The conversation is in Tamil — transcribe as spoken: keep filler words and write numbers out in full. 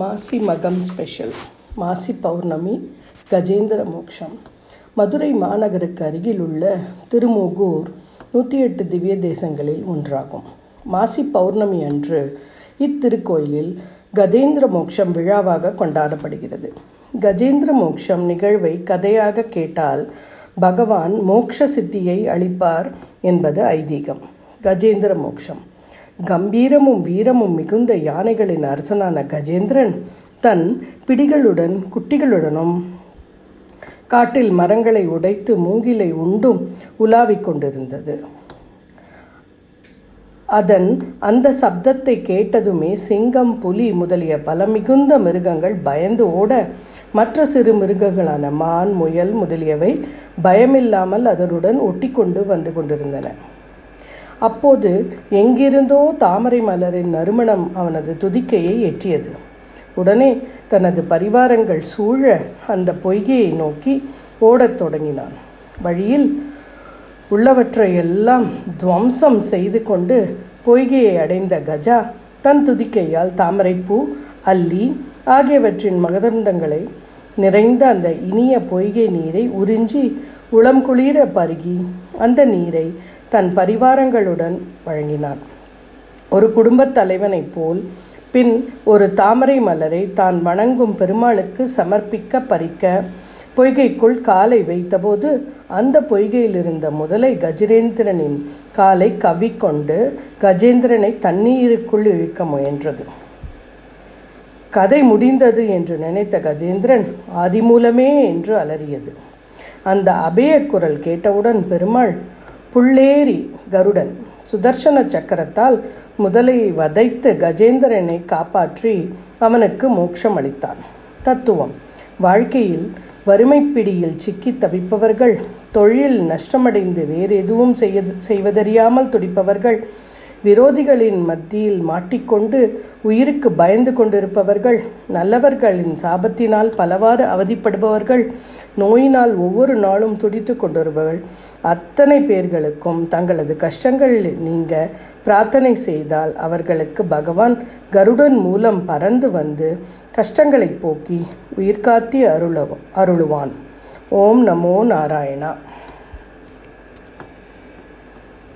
மாசி மகம் ஸ்பெஷல். மாசி பௌர்ணமி கஜேந்திர மோக்ஷம். மதுரை மாநகருக்கு அருகில் உள்ள திருமுகூர் நூற்றி எட்டு திவ்ய தேசங்களில் ஒன்றாகும். மாசி பௌர்ணமி அன்று இத்திருக்கோயிலில் கஜேந்திர மோக்ஷம் விழாவாக கொண்டாடப்படுகிறது. கஜேந்திர மோக்ஷம் நிகழ்வை கதையாக கேட்டால் பகவான் மோக்ஷ சித்தியை அளிப்பார் என்பது ஐதீகம். கஜேந்திர மோக்ஷம். கம்பீரமும் வீரமும் மிகுந்த யானைகளின் அரசனான கஜேந்திரன் தன் பிடிகளுடன் குட்டிகளுடனும் காட்டில் மரங்களை உடைத்து மூங்கிலை உண்டும் உலாவிக் கொண்டிருந்தது. அதன் அந்த சப்தத்தை கேட்டதுமே சிங்கம், புலி முதலிய பல மிகுந்த மிருகங்கள் பயந்து ஓட, மற்ற சிறு மிருகங்களான மான், முயல் முதலியவை பயமில்லாமல் அதனுடன் ஒட்டி கொண்டு வந்து கொண்டிருந்தன. அப்போது எங்கிருந்தோ தாமரை மலரின் நறுமணம் அவனது துதிக்கையை எட்டியது. உடனே தனது பரிவாரங்கள் சூழ அந்த பொய்கையை நோக்கி ஓடத் தொடங்கினான். வழியில் உள்ளவற்றையெல்லாம் துவம்சம் செய்து கொண்டு பொய்கையை அடைந்த கஜா தன் துதிக்கையால் தாமரைப்பூ, அல்லி ஆகியவற்றின் மகதந்தங்களை நிறைந்த அந்த இனிய பொய்கை நீரை உறிஞ்சி உளம் குளிர பருகி அந்த நீரை தன் பரிவாரங்களுடன் வழங்கினான். ஒரு குடும்பத் தலைவனைப் போல் பின் ஒரு தாமரை மலரை தான் வணங்கும் பெருமாளுக்கு சமர்ப்பிக்க பறிக்க பொய்கைக்குள் காலை வைத்தபோது அந்த பொய்கையில் இருந்த முதலை கஜேந்திரனின் காலை கவ்விக்கொண்டு கஜேந்திரனை தண்ணீருக்குள் இழுக்க முயன்றது. கதை முடிந்தது என்று நினைத்த கஜேந்திரன் ஆதிமூலமே என்று அலறியது. அந்த அபய குரல் கேட்டவுடன் பெருமாள் புள்ளேரி கருடன் சுதர்சன சக்கரத்தால் முதலை வதைத்து கஜேந்திரனை காப்பாற்றி அவனுக்கு மோட்சம் அளித்தான். தத்துவம். வாழ்க்கையில் வறுமைப்பிடியில் சிக்கி தவிப்பவர்கள், தொழில் நஷ்டமடைந்து வேறு எதுவும் செய்ய செய்வதறியாமல் துடிப்பவர்கள், விரோதிகளின் மத்தியில் மாட்டிக்கொண்டு உயிருக்கு பயந்து கொண்டிருப்பவர்கள், நல்லவர்களின் சாபத்தினால் பலவாறு அவதிப்படுபவர்கள், நோயினால் ஒவ்வொரு நாளும் துடித்து கொண்டிருப்பவர்கள் அத்தனை பேர்களுக்கும் தங்களது கஷ்டங்கள் நீங்க பிரார்த்தனை செய்தால் அவர்களுக்கு பகவான் கருடன் மூலம் பறந்து வந்து கஷ்டங்களை போக்கி உயிர்காத்தி அருள அருளுவான். ஓம் நமோ நாராயணா.